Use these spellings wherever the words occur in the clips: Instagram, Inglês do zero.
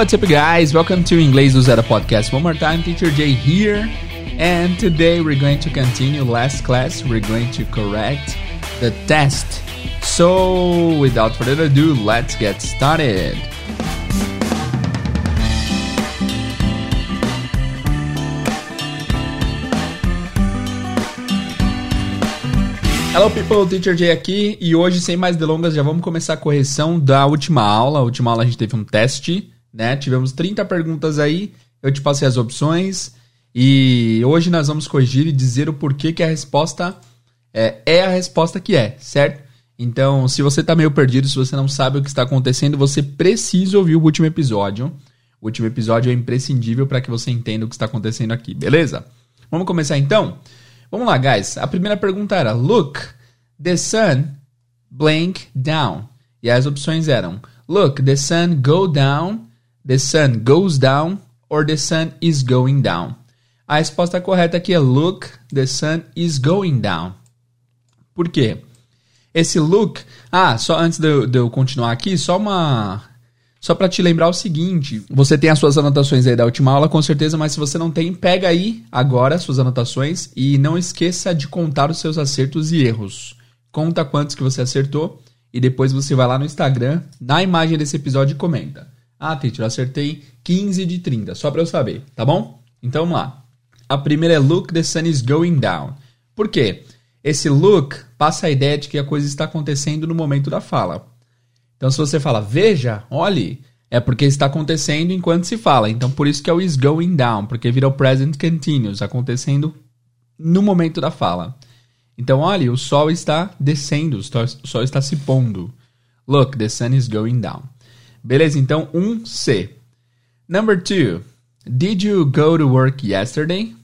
What's up, guys? Welcome to Inglês do Zero podcast. One more time, Teacher Jay here. And today we're going to continue last class. We're going to correct the test. So, without further ado, let's get started. Hello people, Teacher Jay aqui e hoje, sem mais delongas, já vamos começar a correção da última aula. A última aula a gente teve um teste, né? Tivemos 30 perguntas aí, eu te passei as opções e hoje nós vamos corrigir e dizer o porquê que a resposta é a resposta que é, certo? Então, se você está meio perdido, se você não sabe o que está acontecendo, você precisa ouvir o último episódio. O último episódio é imprescindível para que você entenda o que está acontecendo aqui, beleza? Vamos começar então? Vamos lá, guys. A primeira pergunta era, look, the sun blank down. E as opções eram, look, the sun go down, the sun goes down, or the sun is going down. A resposta correta aqui é, look, the sun is going down. Por quê? Esse look... Ah, só antes de eu continuar aqui, só para te lembrar o seguinte, você tem as suas anotações aí da última aula, com certeza, mas se você não tem, pega aí agora as suas anotações e não esqueça de contar os seus acertos e erros. Conta quantos que você acertou e depois você vai lá no Instagram, na imagem desse episódio e comenta. Ah, teacher, eu acertei 15 de 30, só para eu saber, tá bom? Então vamos lá. A primeira é look, the sun is going down. Por quê? Esse look passa a ideia de que a coisa está acontecendo no momento da fala. Então, se você fala, veja, olhe, é porque está acontecendo enquanto se fala. Então, por isso que é o is going down, porque vira o present continuous, acontecendo no momento da fala. Então, olhe, o sol está descendo, o sol está se pondo. Look, the sun is going down. Beleza, então, 1C. Number 2. Did you go to work yesterday?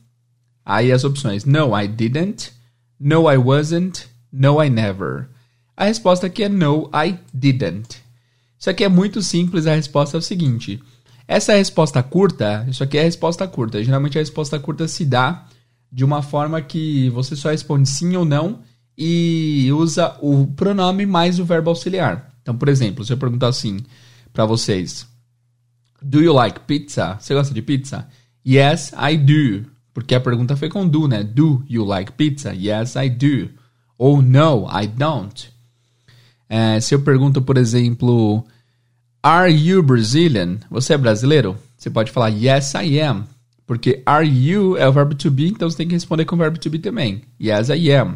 Aí as opções. No, I didn't. No, I wasn't. No, I never. A resposta aqui é no, I didn't. Isso aqui é muito simples, a resposta é o seguinte. Essa resposta curta, isso aqui é a resposta curta. Geralmente a resposta curta se dá de uma forma que você só responde sim ou não e usa o pronome mais o verbo auxiliar. Então, por exemplo, se eu perguntar assim para vocês, do you like pizza? Você gosta de pizza? Yes, I do. Porque a pergunta foi com do, né? Do you like pizza? Yes, I do. Ou no, I don't. Se eu pergunto, por exemplo, are you Brazilian? Você é brasileiro? Você pode falar, yes, I am. Porque are you é o verbo to be, então você tem que responder com o verbo to be também. Yes, I am.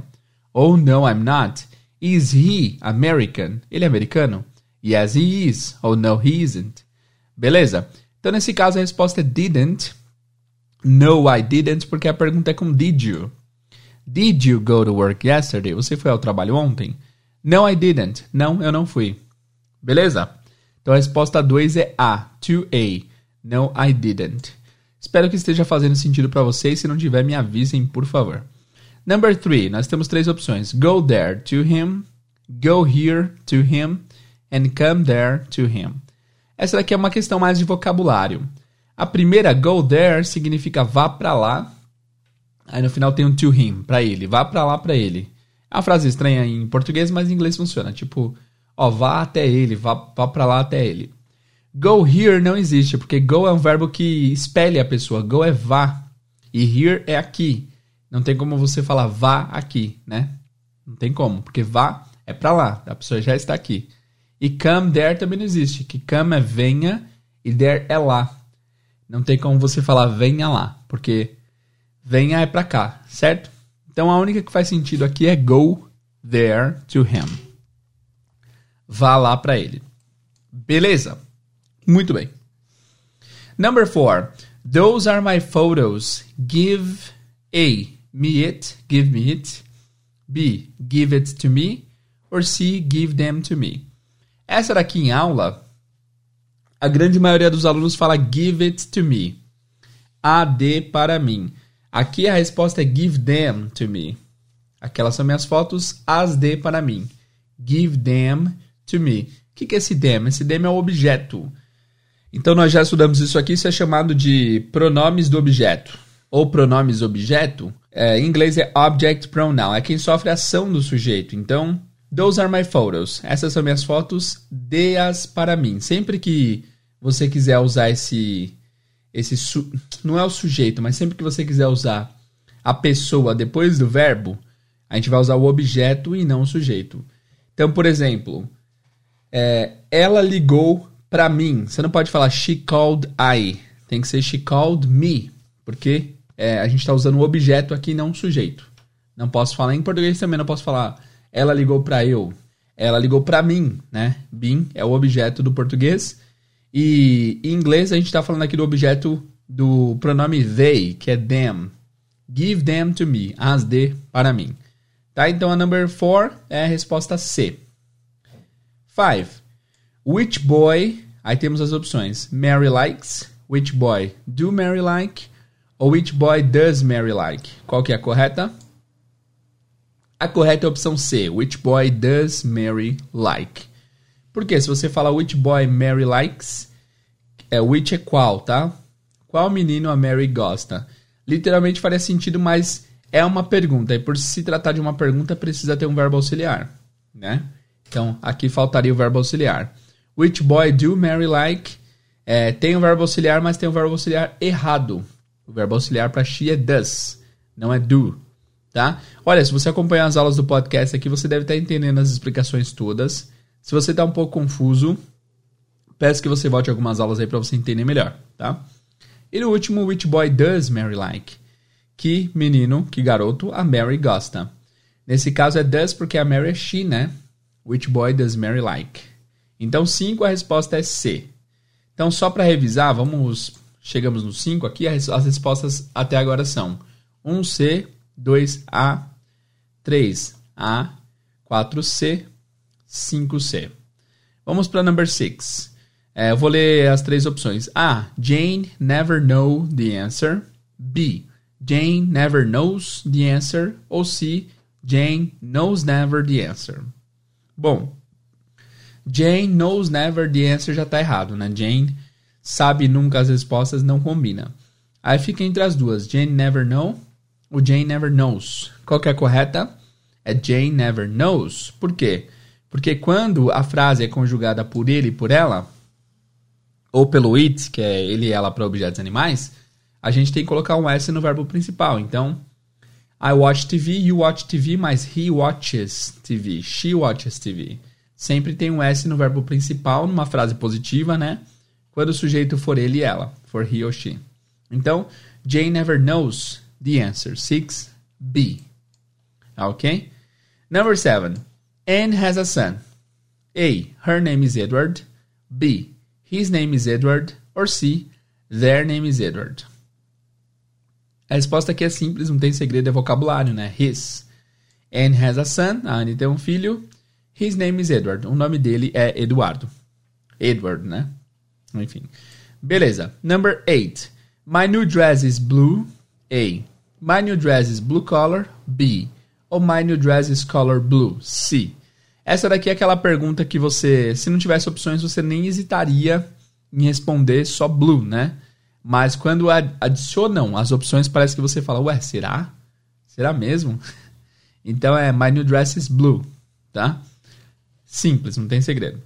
Ou no, I'm not. Is he American? Ele é americano? Yes, he is. Ou no, he isn't. Beleza? Então, nesse caso, a resposta é didn't. No, I didn't, porque a pergunta é com did you. Did you go to work yesterday? Você foi ao trabalho ontem? No, I didn't. Não, eu não fui. Beleza? Então, a resposta 2 é A. 2A. No, I didn't. Espero que esteja fazendo sentido para vocês. Se não tiver, me avisem, por favor. Number 3. Nós temos três opções. Go there to him. Go here to him. And come there to him. Essa daqui é uma questão mais de vocabulário. A primeira, go there, significa vá para lá. Aí no final tem um to him, para ele. Vá para lá, para ele. É uma frase estranha em português, mas em inglês funciona. Tipo, ó, vá até ele, vá pra lá até ele. Go here não existe, porque go é um verbo que espelha a pessoa. Go é vá. E here é aqui. Não tem como você falar vá aqui, né? Não tem como, porque vá é pra lá. A pessoa já está aqui. E come there também não existe, que come é venha e there é lá. Não tem como você falar venha lá, porque venha é pra cá, certo? Então, a única que faz sentido aqui é go there to him. Vá lá para ele. Beleza? Muito bem. Number 4. Those are my photos. Give A. Me it. Give me it. B. Give it to me. Or C. Give them to me. Essa daqui em aula, a grande maioria dos alunos fala give it to me. A D para mim. Aqui a resposta é give them to me. Aquelas são minhas fotos, as de para mim. Give them to me. O que é esse them? Esse them é o objeto. Então, nós já estudamos isso aqui. Isso é chamado de pronomes do objeto. Ou pronomes objeto. Em inglês é object pronoun. É quem sofre a ação do sujeito. Então, those are my photos. Essas são minhas fotos, dê-as para mim. Sempre que você quiser usar não é o sujeito, mas sempre que você quiser usar a pessoa depois do verbo, a gente vai usar o objeto e não o sujeito. Então, por exemplo, ela ligou pra mim. Você não pode falar she called I. Tem que ser she called me. Porque a gente está usando o objeto aqui e não o sujeito. Não posso falar em português também. Não posso falar ela ligou pra eu. Ela ligou pra mim, né? Bim é o objeto do português. E em inglês a gente está falando aqui do objeto do pronome they, que é them. Give them to me. As de para mim. Tá? Então a number 4 é a resposta C. 5. Which boy... Aí temos as opções. Mary likes. Which boy do Mary like? Ou which boy does Mary like? Qual que é a correta? A correta é a opção C. Which boy does Mary like? Porque se você fala which boy Mary likes, which é qual, tá? Qual menino a Mary gosta? Literalmente faria sentido, mas é uma pergunta. E por se tratar de uma pergunta, precisa ter um verbo auxiliar, né? Então, aqui faltaria o verbo auxiliar. Which boy do Mary like? Tem um verbo auxiliar, mas tem um verbo auxiliar errado. O verbo auxiliar para she é does, não é do, tá? Olha, se você acompanhar as aulas do podcast aqui, você deve estar entendendo as explicações todas. Se você está um pouco confuso, peço que você volte algumas aulas aí para você entender melhor, tá? E no último, which boy does Mary like? Que menino, que garoto a Mary gosta. Nesse caso é does porque a Mary é she, né? Which boy does Mary like? Então, 5, a resposta é C. Então, só para revisar, chegamos no 5 aqui, as respostas até agora são 1C, 2A, 3A, 4C, 5C. Vamos para a number 6. Eu vou ler as três opções. A. Jane never know the answer. B. Jane never knows the answer. Ou C. Jane knows never the answer. Bom, Jane knows never the answer já está errado, né? Jane sabe nunca as respostas, não combina. Aí fica entre as duas, Jane never know ou Jane never knows. Qual que é a correta? É Jane never knows. Por quê? Porque quando a frase é conjugada por ele e por ela, ou pelo it, que é ele e ela para objetos animais, a gente tem que colocar um S no verbo principal. Então, I watch TV, you watch TV, mas he watches TV, she watches TV. Sempre tem um S no verbo principal, numa frase positiva, né? Quando o sujeito for ele e ela, for he or she. Então, Jane never knows the answer. 6B. Ok? Number 7. Anne has a son. A. Her name is Edward. B. His name is Edward. Or C. Their name is Edward. A resposta aqui é simples, não tem segredo, é vocabulário, né? His. Anne has a son. A Anne tem um filho. His name is Edward. O nome dele é Eduardo. Edward, né? Enfim. Beleza. Number 8. My new dress is blue. A. My new dress is blue collar. B. Ou my new dress is color blue. C. Essa daqui é aquela pergunta que você, se não tivesse opções, você nem hesitaria em responder só blue, né? Mas quando adicionam as opções, parece que você fala, ué, será? Será mesmo? Então é my new dress is blue, tá? Simples, não tem segredo.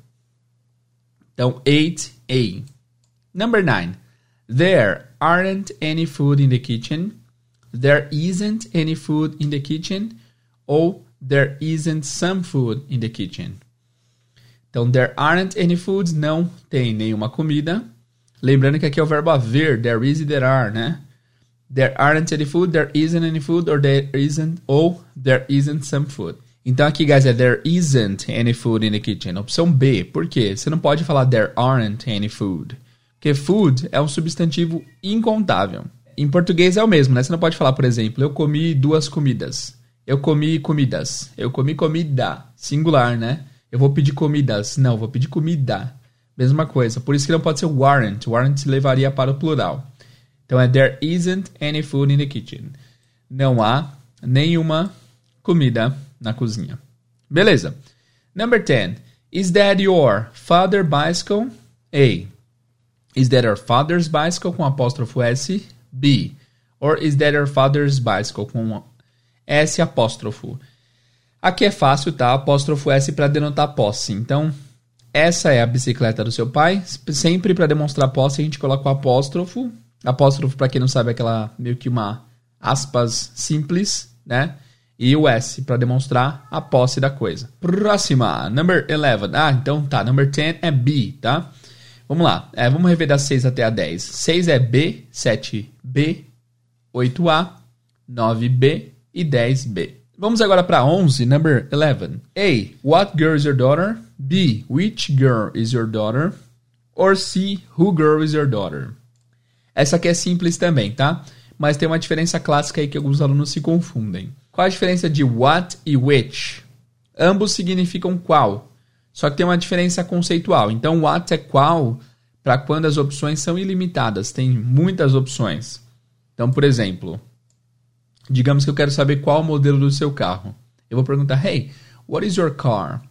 Então, 8A. Number 9. There aren't any food in the kitchen. There isn't any food in the kitchen. Ou there isn't some food in the kitchen. Então, there aren't any foods, não tem nenhuma comida. Lembrando que aqui é o verbo haver, there is e there are, né? There aren't any food, there isn't any food, or there isn't, ou there isn't some food. Então aqui, guys, there isn't any food in the kitchen. Opção B. Por quê? Você não pode falar there aren't any food. Porque food é um substantivo incontável. Em português é o mesmo, né? Você não pode falar, por exemplo, eu comi 2 comidas. Eu comi comidas. Eu comi comida. Singular, né? Eu vou pedir comidas. Não, vou pedir comida. Mesma coisa. Por isso que não pode ser warrant. Warrant levaria para o plural. Então é there isn't any food in the kitchen. Não há nenhuma comida na cozinha. Beleza. Number 10. Is that your father's bicycle? A. Is that your father's bicycle? Com apóstrofo S. B. Or is that your father's bicycle? Com S apóstrofo. Aqui é fácil, tá? Apóstrofo S para denotar posse. Então, Essa é a bicicleta do seu pai. Sempre para demonstrar posse a gente coloca o apóstrofo. Apóstrofo, para quem não sabe, é aquela meio que uma aspas simples, né? E o S, para demonstrar a posse da coisa. Próxima, number 11. Ah, então tá, number 10 é B, tá? Vamos lá, vamos rever da 6 até a 10. 6 é B, 7 B, 8A, 9 B e 10 B. Vamos agora para 11, number 11. A, what girl is your daughter? B, which girl is your daughter? Or C, who girl is your daughter? Essa aqui é simples também, tá? Mas tem uma diferença clássica aí que alguns alunos se confundem. Qual a diferença de what e which? Ambos significam qual, só que tem uma diferença conceitual. Então, what é qual para quando as opções são ilimitadas, tem muitas opções. Então, por exemplo, digamos que eu quero saber qual o modelo do seu carro. Eu vou perguntar, hey, what is your car?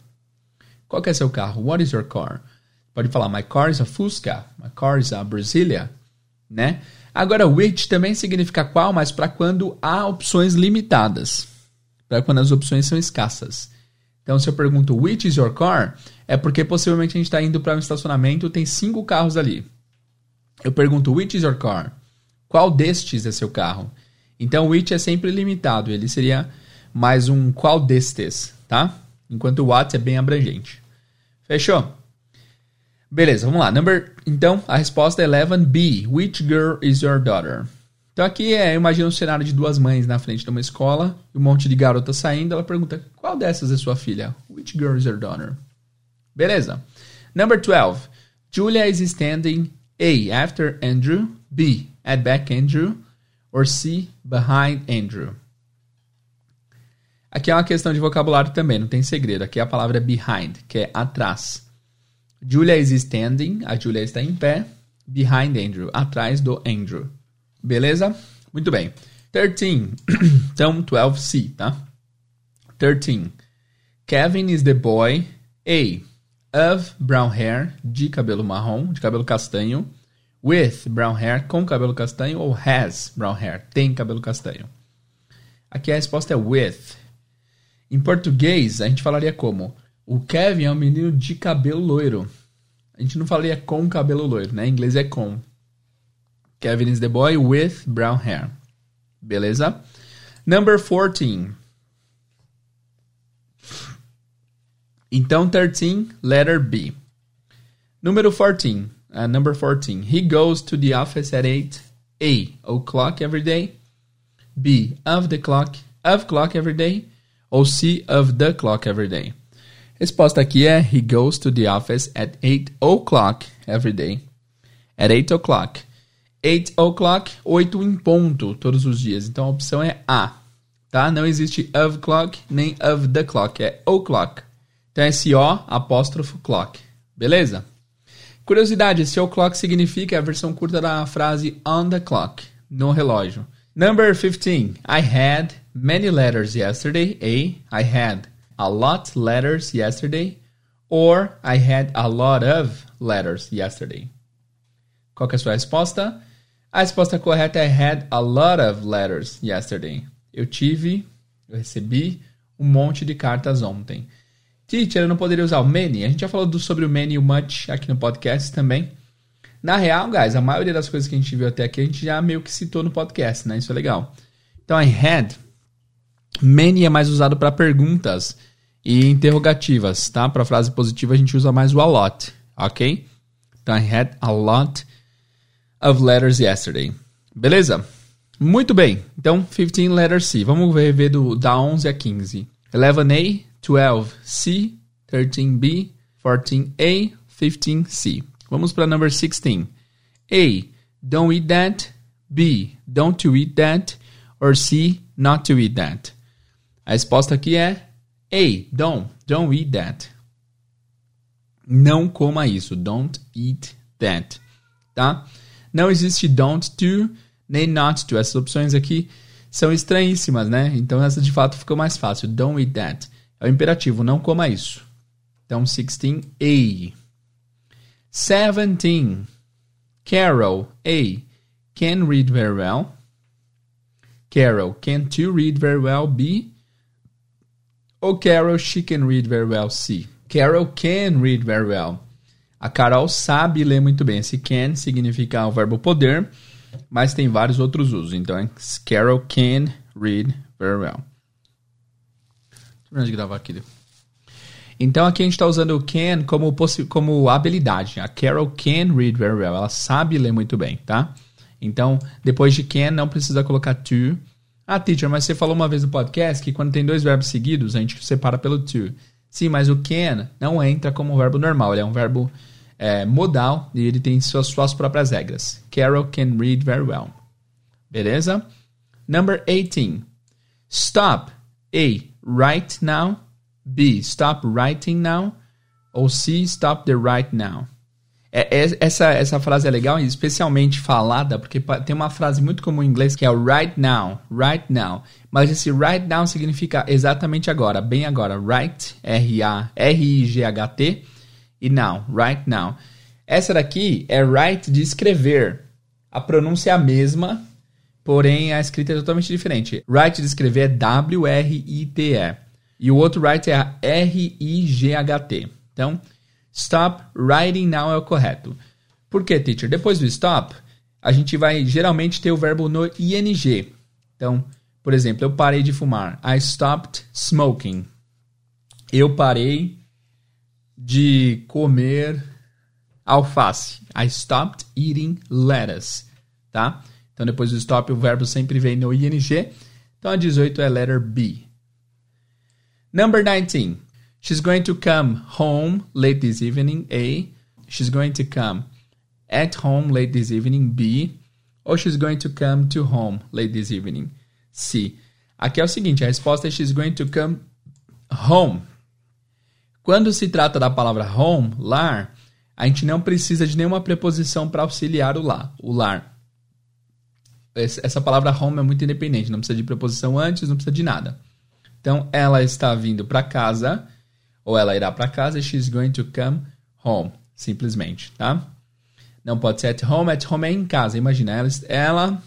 Qual que é seu carro? What is your car? Pode falar, my car is a Fusca, my car is a Brasilia, né? Agora, which também significa qual, mas para quando há opções limitadas. Para quando as opções são escassas. Então, se eu pergunto, which is your car? É porque possivelmente a gente está indo para um estacionamento, tem 5 carros ali. Eu pergunto, which is your car? Qual destes é seu carro? Então, which é sempre limitado. Ele seria mais um qual destes, tá? Enquanto what é bem abrangente. Fechou? Beleza, vamos lá. Então, a resposta é 11B. Which girl is your daughter? Então, aqui eu imagino um cenário de duas mães na frente de uma escola, um monte de garotas saindo. Ela pergunta, qual dessas é sua filha? Which girl is your daughter? Beleza. Number 12. Julia is standing A, after Andrew, B, at back Andrew, or C, behind Andrew. Aqui é uma questão de vocabulário também, não tem segredo. Aqui a palavra é behind, que é atrás. Julia is standing, a Julia está em pé, behind Andrew, atrás do Andrew. Beleza? Muito bem. 13. Então, 12C, tá? 13. Kevin is the boy, A, of brown hair, de cabelo marrom, de cabelo castanho, with brown hair, com cabelo castanho, ou has brown hair, tem cabelo castanho. Aqui a resposta é with. Em português, a gente falaria como? O Kevin é um menino de cabelo loiro. A gente não falaria com cabelo loiro, né? Em inglês é com. Kevin is the boy with brown hair. Beleza? Number 14. Então, 13, letter B. Número 14. Number 14. He goes to the office at 8 o'clock every day. B, of clock every day. Ou C, of the clock every day. Resposta aqui é, he goes to the office at 8 o'clock every day. At 8 o'clock. 8 o'clock, 8 em ponto, todos os dias. Então, a opção é A, tá? Não existe of clock, nem of the clock, é o'clock. Então, é esse O, apóstrofo, clock. Beleza? Curiosidade, esse o'clock significa a versão curta da frase on the clock, no relógio. Number 15. I had many letters yesterday. A, I had a lot letters yesterday, or I had a lot of letters yesterday. Qual que é a sua resposta? A resposta correta é I had a lot of letters yesterday. Eu recebi um monte de cartas ontem. Teacher, eu não poderia usar o many? A gente já falou sobre o many e o much aqui no podcast também. Na real, guys, a maioria das coisas que a gente viu até aqui, a gente já meio que citou no podcast, né? Isso é legal. Então, I had... Many é mais usado para perguntas e interrogativas, tá? Para frase positiva a gente usa mais o a lot, ok? Então, I had a lot of letters yesterday. Beleza? Muito bem. Então, 15 letters C. Vamos rever da 11 a 15. 11A, 12C, 13B, 14A, 15C. Vamos para number 16. A, don't eat that. B, don't you eat that. Or C, not to eat that. A resposta aqui é A, don't eat that. Não coma isso, don't eat that, tá? Não existe don't to, nem not to. Essas opções aqui são estranhíssimas, né? Então, essa de fato ficou mais fácil, don't eat that. É o imperativo, não coma isso. Então, 16A. 17. Carol, A, can read very well. Carol, can't you read very well? B. Ou Carol, she can read very well? C. Carol can read very well. A Carol sabe ler muito bem. Esse can significa o verbo poder, mas tem vários outros usos. Então, é Carol can read very well. Deixa eu gravar aqui. Então, aqui a gente está usando o can como habilidade. A Carol can read very well. Ela sabe ler muito bem, tá? Então, depois de can, não precisa colocar to. Ah, teacher, mas você falou uma vez no podcast que quando tem dois verbos seguidos, a gente separa pelo to. Sim, mas o can não entra como um verbo normal. Ele é um verbo modal e ele tem suas próprias regras. Carol can read very well. Beleza? Number 18. Stop. A. Right now. B. Stop writing now. Ou C. Stop the write now. Essa frase é legal e especialmente falada, porque tem uma frase muito comum em inglês que é o right now, right now. Mas esse right now significa exatamente agora, bem agora. Right, R-I-G-H-T e now, right now. Essa daqui é right de escrever. A pronúncia é a mesma, porém a escrita é totalmente diferente. Right de escrever é W-R-I-T-E e o outro right é a R-I-G-H-T. Então, stop writing now é o correto. Por quê, teacher? Depois do stop, a gente vai geralmente ter o verbo no ing. Então, por exemplo, eu parei de fumar. I stopped smoking. Eu parei de comer alface. I stopped eating lettuce. Tá? Então, depois do stop, o verbo sempre vem no ing. Então, a 18 é letter B. Number 19. She's going to come home late this evening, A. She's going to come at home late this evening, B. Ou she's going to come to home late this evening, C. Aqui é o seguinte, a resposta é she's going to come home. Quando se trata da palavra home, lar, a gente não precisa de nenhuma preposição para auxiliar o lar. Essa palavra home é muito independente, não precisa de preposição antes, não precisa de nada. Então, ela está vindo para casa... Ou ela irá para casa, she's going to come home, simplesmente, tá? Não pode ser at home é em casa, imagina, ela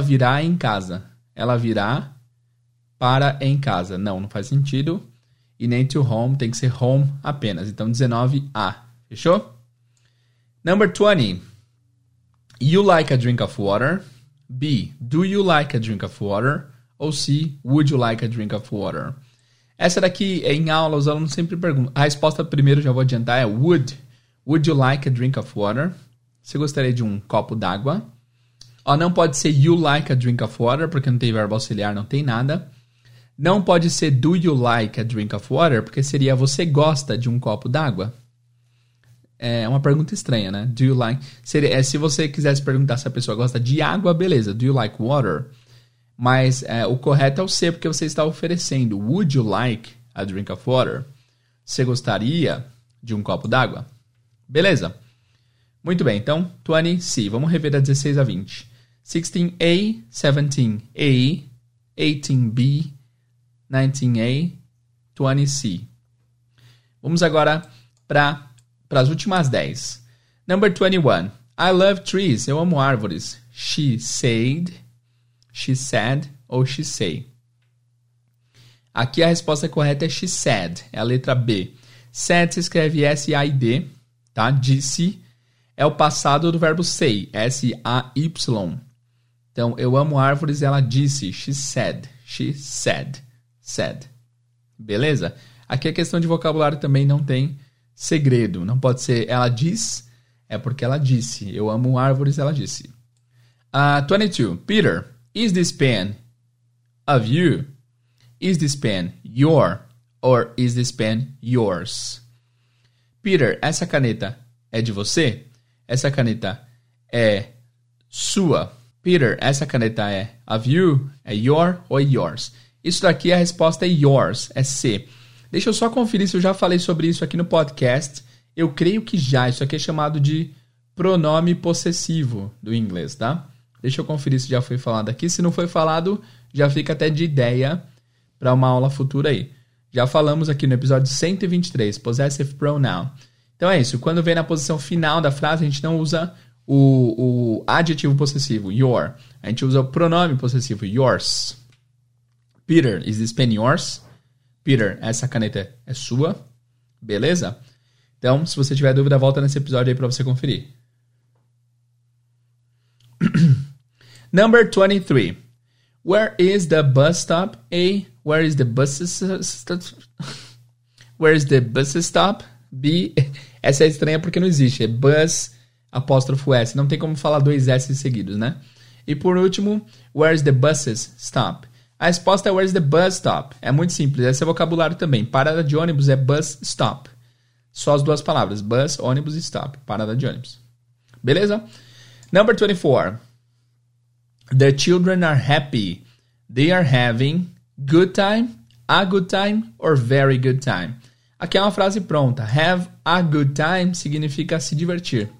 virá em casa, ela virá para em casa. Não faz sentido, e nem to home, tem que ser home apenas, então 19A, fechou? Number 20, you like a drink of water, B, do you like a drink of water, ou C, would you like a drink of water? Essa daqui, em aula, os alunos sempre perguntam. A resposta primeiro, já vou adiantar, é would. Would you like a drink of water? Você gostaria de um copo d'água? Ó, não pode ser you like a drink of water, porque não tem verbo auxiliar, não tem nada. Não pode ser do you like a drink of water, porque seria você gosta de um copo d'água. É uma pergunta estranha, né? Do you like... se você quisesse perguntar se a pessoa gosta de água, beleza. Do you like water? Mas o correto é o C, porque você está oferecendo. Would you like a drink of water? Você gostaria de um copo d'água? Beleza. Muito bem, então, 20C. Vamos rever da 16 a 20. 16A, 17A, 18B, 19A, 20C. Vamos agora para as últimas 10. Number 21. I love trees. Eu amo árvores. She said... She said ou she say. Aqui a resposta correta é she said. É a letra B. Said se escreve S-A-I-D. Tá? Disse é o passado do verbo say. S-A-Y. Então, eu amo árvores. Ela disse. She said. She said. Said. Beleza? Aqui a questão de vocabulário também não tem segredo. Não pode ser ela diz. É porque ela disse. Eu amo árvores. Ela disse. 22. Peter. Is this pen of you? Is this pen your? Or is this pen yours? Peter, essa caneta é de você? Essa caneta é sua? Peter, essa caneta é of you? É your ou yours? Isso daqui a resposta é yours, é C. Deixa eu só conferir se eu já falei sobre isso aqui no podcast. Eu creio que já. Isso aqui é chamado de pronome possessivo do inglês, tá? Deixa eu conferir se já foi falado aqui. Se não foi falado, já fica até de ideia para uma aula futura aí. Já falamos aqui no episódio 123, possessive pronoun. Então é isso. Quando vem na posição final da frase, a gente não usa o adjetivo possessivo, your. A gente usa o pronome possessivo, yours. Peter, is this pen yours? Peter, essa caneta é sua, beleza? Então, se você tiver dúvida, volta nesse episódio aí para você conferir. Number 23. Where is the bus stop? A. Where is the bus stop? Where is the bus stop? B. Essa é estranha porque não existe. É bus apóstrofo S. Não tem como falar dois S seguidos, né? E por último, where is the buses stop? A resposta é where is the bus stop. É muito simples. Esse é vocabulário também. Parada de ônibus é bus stop. Só as duas palavras. Bus, ônibus e stop. Parada de ônibus. Beleza? Number 24. The children are happy. They are having good time, a good time or very good time. Aqui é uma frase pronta. Have a good time significa se divertir.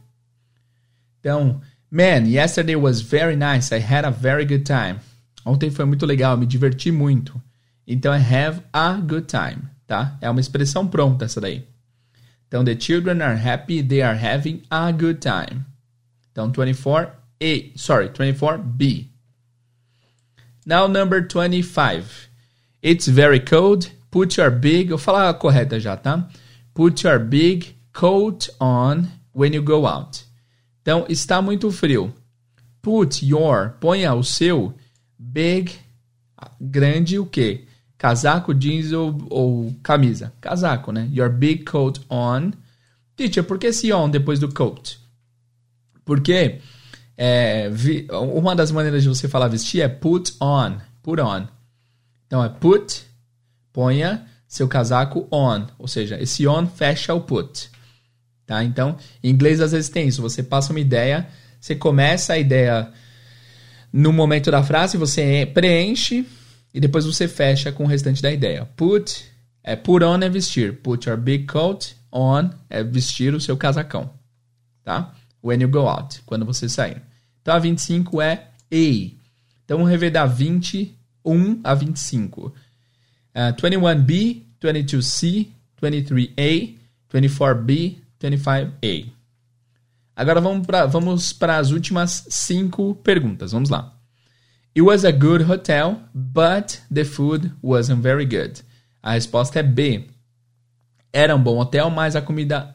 Então, man, yesterday was very nice. I had a very good time. Ontem foi muito legal, me diverti muito. Então, é have a good time, tá? É uma expressão pronta essa daí. Então, the children are happy, they are having a good time. Então, 24B. Now, number 25. It's very cold. Put your big... Vou falar a correta já, tá? Put your big coat on when you go out. Então, está muito frio. Put your... Ponha o seu... Big, grande, o quê? Casaco, jeans ou camisa? Casaco, né? Your big coat on. Teacher, por que esse on depois do coat? Porque uma das maneiras de você falar vestir é put on. Put on. Então, é put, ponha seu casaco on. Ou seja, esse on fecha o put. Tá? Então, em inglês às vezes tem isso. Você passa uma ideia, você começa a ideia... No momento da frase, você preenche e depois você fecha com o restante da ideia. Put on é vestir. Put your big coat on é vestir o seu casacão. Tá? When you go out, quando você sair. Então, a 25 é A. Então, vamos rever da 21 a 25. 21B, 22C, 23A, 24B, 25A. Agora vamos para as últimas 5 perguntas. Vamos lá. It was a good hotel, but the food wasn't very good. A resposta é B. Era um bom hotel, mas a comida...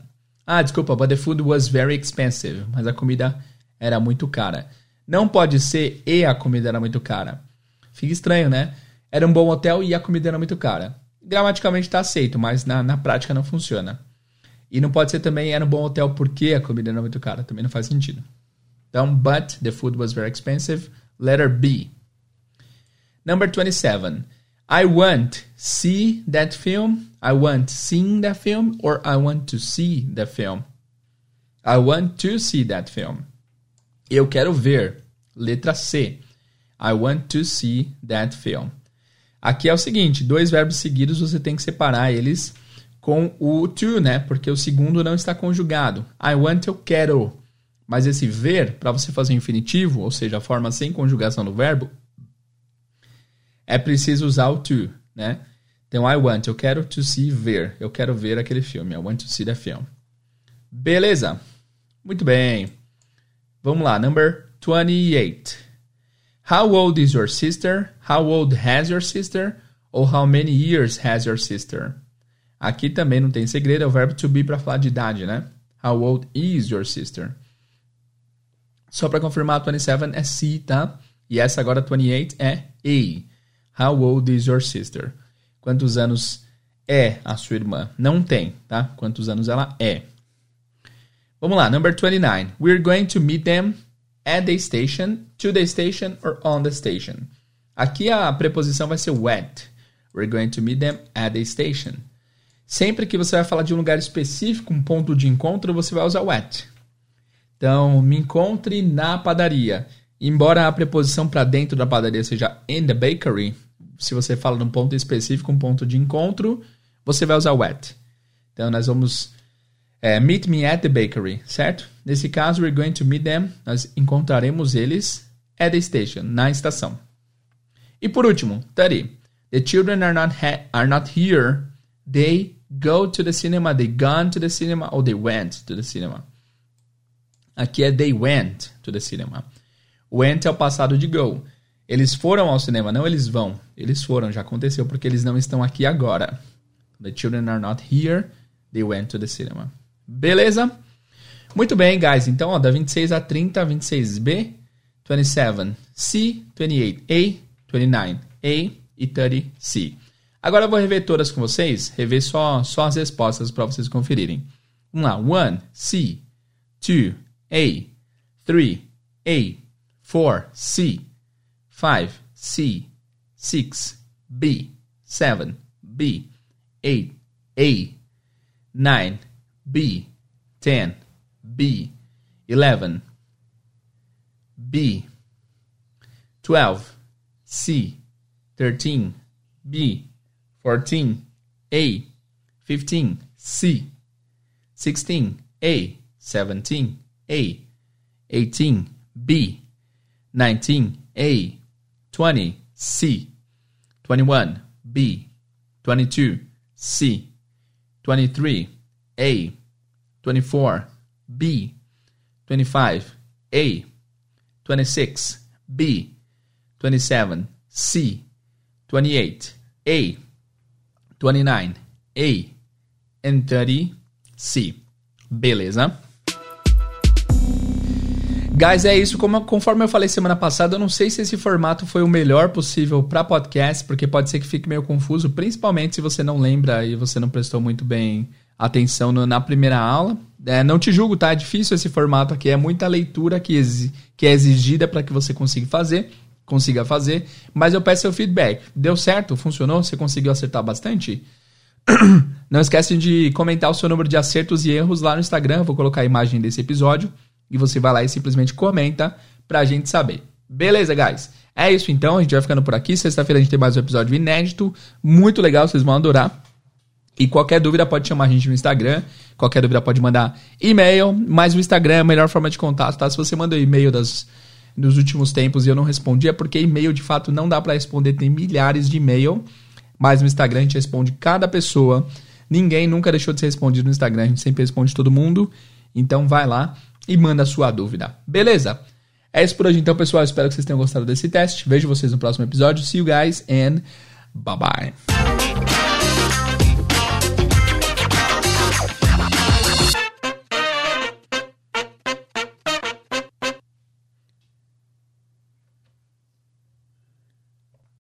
but the food was very expensive. Mas a comida era muito cara. Não pode ser e a comida era muito cara. Fica estranho, né? Era um bom hotel e a comida era muito cara. Gramaticalmente está aceito, mas na prática não funciona. E não pode ser também, era um bom hotel porque a comida era muito cara. Também não faz sentido. Então, but the food was very expensive. Letter B. Number 27. I want seeing that film. Or I want to see the film. I want to see that film. Eu quero ver. Letra C. I want to see that film. Aqui é o seguinte. 2 verbos seguidos, você tem que separar eles... com o to, né? Porque o segundo não está conjugado. I want, eu quero. Mas esse ver, para você fazer o infinitivo, ou seja, a forma sem conjugação do verbo, é preciso usar o to, né? Então, I want, eu quero to see, ver. Eu quero ver aquele filme. I want to see the film. Beleza? Muito bem. Vamos lá, number 28. How old is your sister? How old has your sister? Ou how many years has your sister? Aqui também não tem segredo, é o verbo to be para falar de idade, né? How old is your sister? Só para confirmar, 27 é C, tá? E essa agora, 28, é A. How old is your sister? Quantos anos é a sua irmã? Não tem, tá? Quantos anos ela é? Vamos lá, number 29. We're going to meet them at the station, to the station or on the station. Aqui a preposição vai ser at. We're going to meet them at the station. Sempre que você vai falar de um lugar específico, um ponto de encontro, você vai usar o at. Então, me encontre na padaria. Embora a preposição para dentro da padaria seja in the bakery, se você fala de um ponto específico, um ponto de encontro, você vai usar o at. Então, nós vamos meet me at the bakery, certo? Nesse caso, we're going to meet them. Nós encontraremos eles at the station, na estação. E por último, tá ali. The children are not here. They go to the cinema, they gone to the cinema, ou they went to the cinema. Aqui é they went to the cinema. Went é o passado de go. Eles foram ao cinema, não eles vão. Eles foram, já aconteceu, porque eles não estão aqui agora. The children are not here, they went to the cinema. Beleza? Muito bem, guys. Então, ó, da 26 a 30, 26B, 27, C, 28, A, 29, A e 30, C. Agora eu vou rever todas com vocês, rever só as respostas para vocês conferirem. Vamos lá. 1, C, 2, A, 3, A, 4, C, 5, C, 6, B, 7, B, 8, A, 9, B, 10, B, 11, B, 12, C, 13, B, 14, A, 15, C, 16, A, 17, A, 18, B, 19, A, 20, C, 21, B, 22, C, 23, A, 24, B, 25, A, 26, B, 27, C, 28, A, 29, A, and 30, C. Beleza? Guys, é isso. Conforme eu falei semana passada, eu não sei se esse formato foi o melhor possível para podcast, porque pode ser que fique meio confuso, principalmente se você não lembra e você não prestou muito bem atenção na primeira aula. Não te julgo, tá? É difícil esse formato aqui, é muita leitura que é exigida para que você consiga fazer, mas eu peço seu feedback. Deu certo? Funcionou? Você conseguiu acertar bastante? Não esquece de comentar o seu número de acertos e erros lá no Instagram. Eu vou colocar a imagem desse episódio e você vai lá e simplesmente comenta pra gente saber. Beleza, guys? É isso então, a gente vai ficando por aqui. Sexta-feira a gente tem mais um episódio inédito, muito legal, vocês vão adorar. E qualquer dúvida pode chamar a gente no Instagram, qualquer dúvida pode mandar e-mail, mas o Instagram é a melhor forma de contato, tá? Se você mandou e-mail dos últimos tempos e eu não respondi, é porque e-mail de fato não dá pra responder, tem milhares de e-mail, mas no Instagram a gente responde cada pessoa, ninguém nunca deixou de ser respondido no Instagram, a gente sempre responde todo mundo, então vai lá e manda a sua dúvida, beleza? É isso por hoje então, pessoal, espero que vocês tenham gostado desse teste, vejo vocês no próximo episódio, see you guys and bye bye!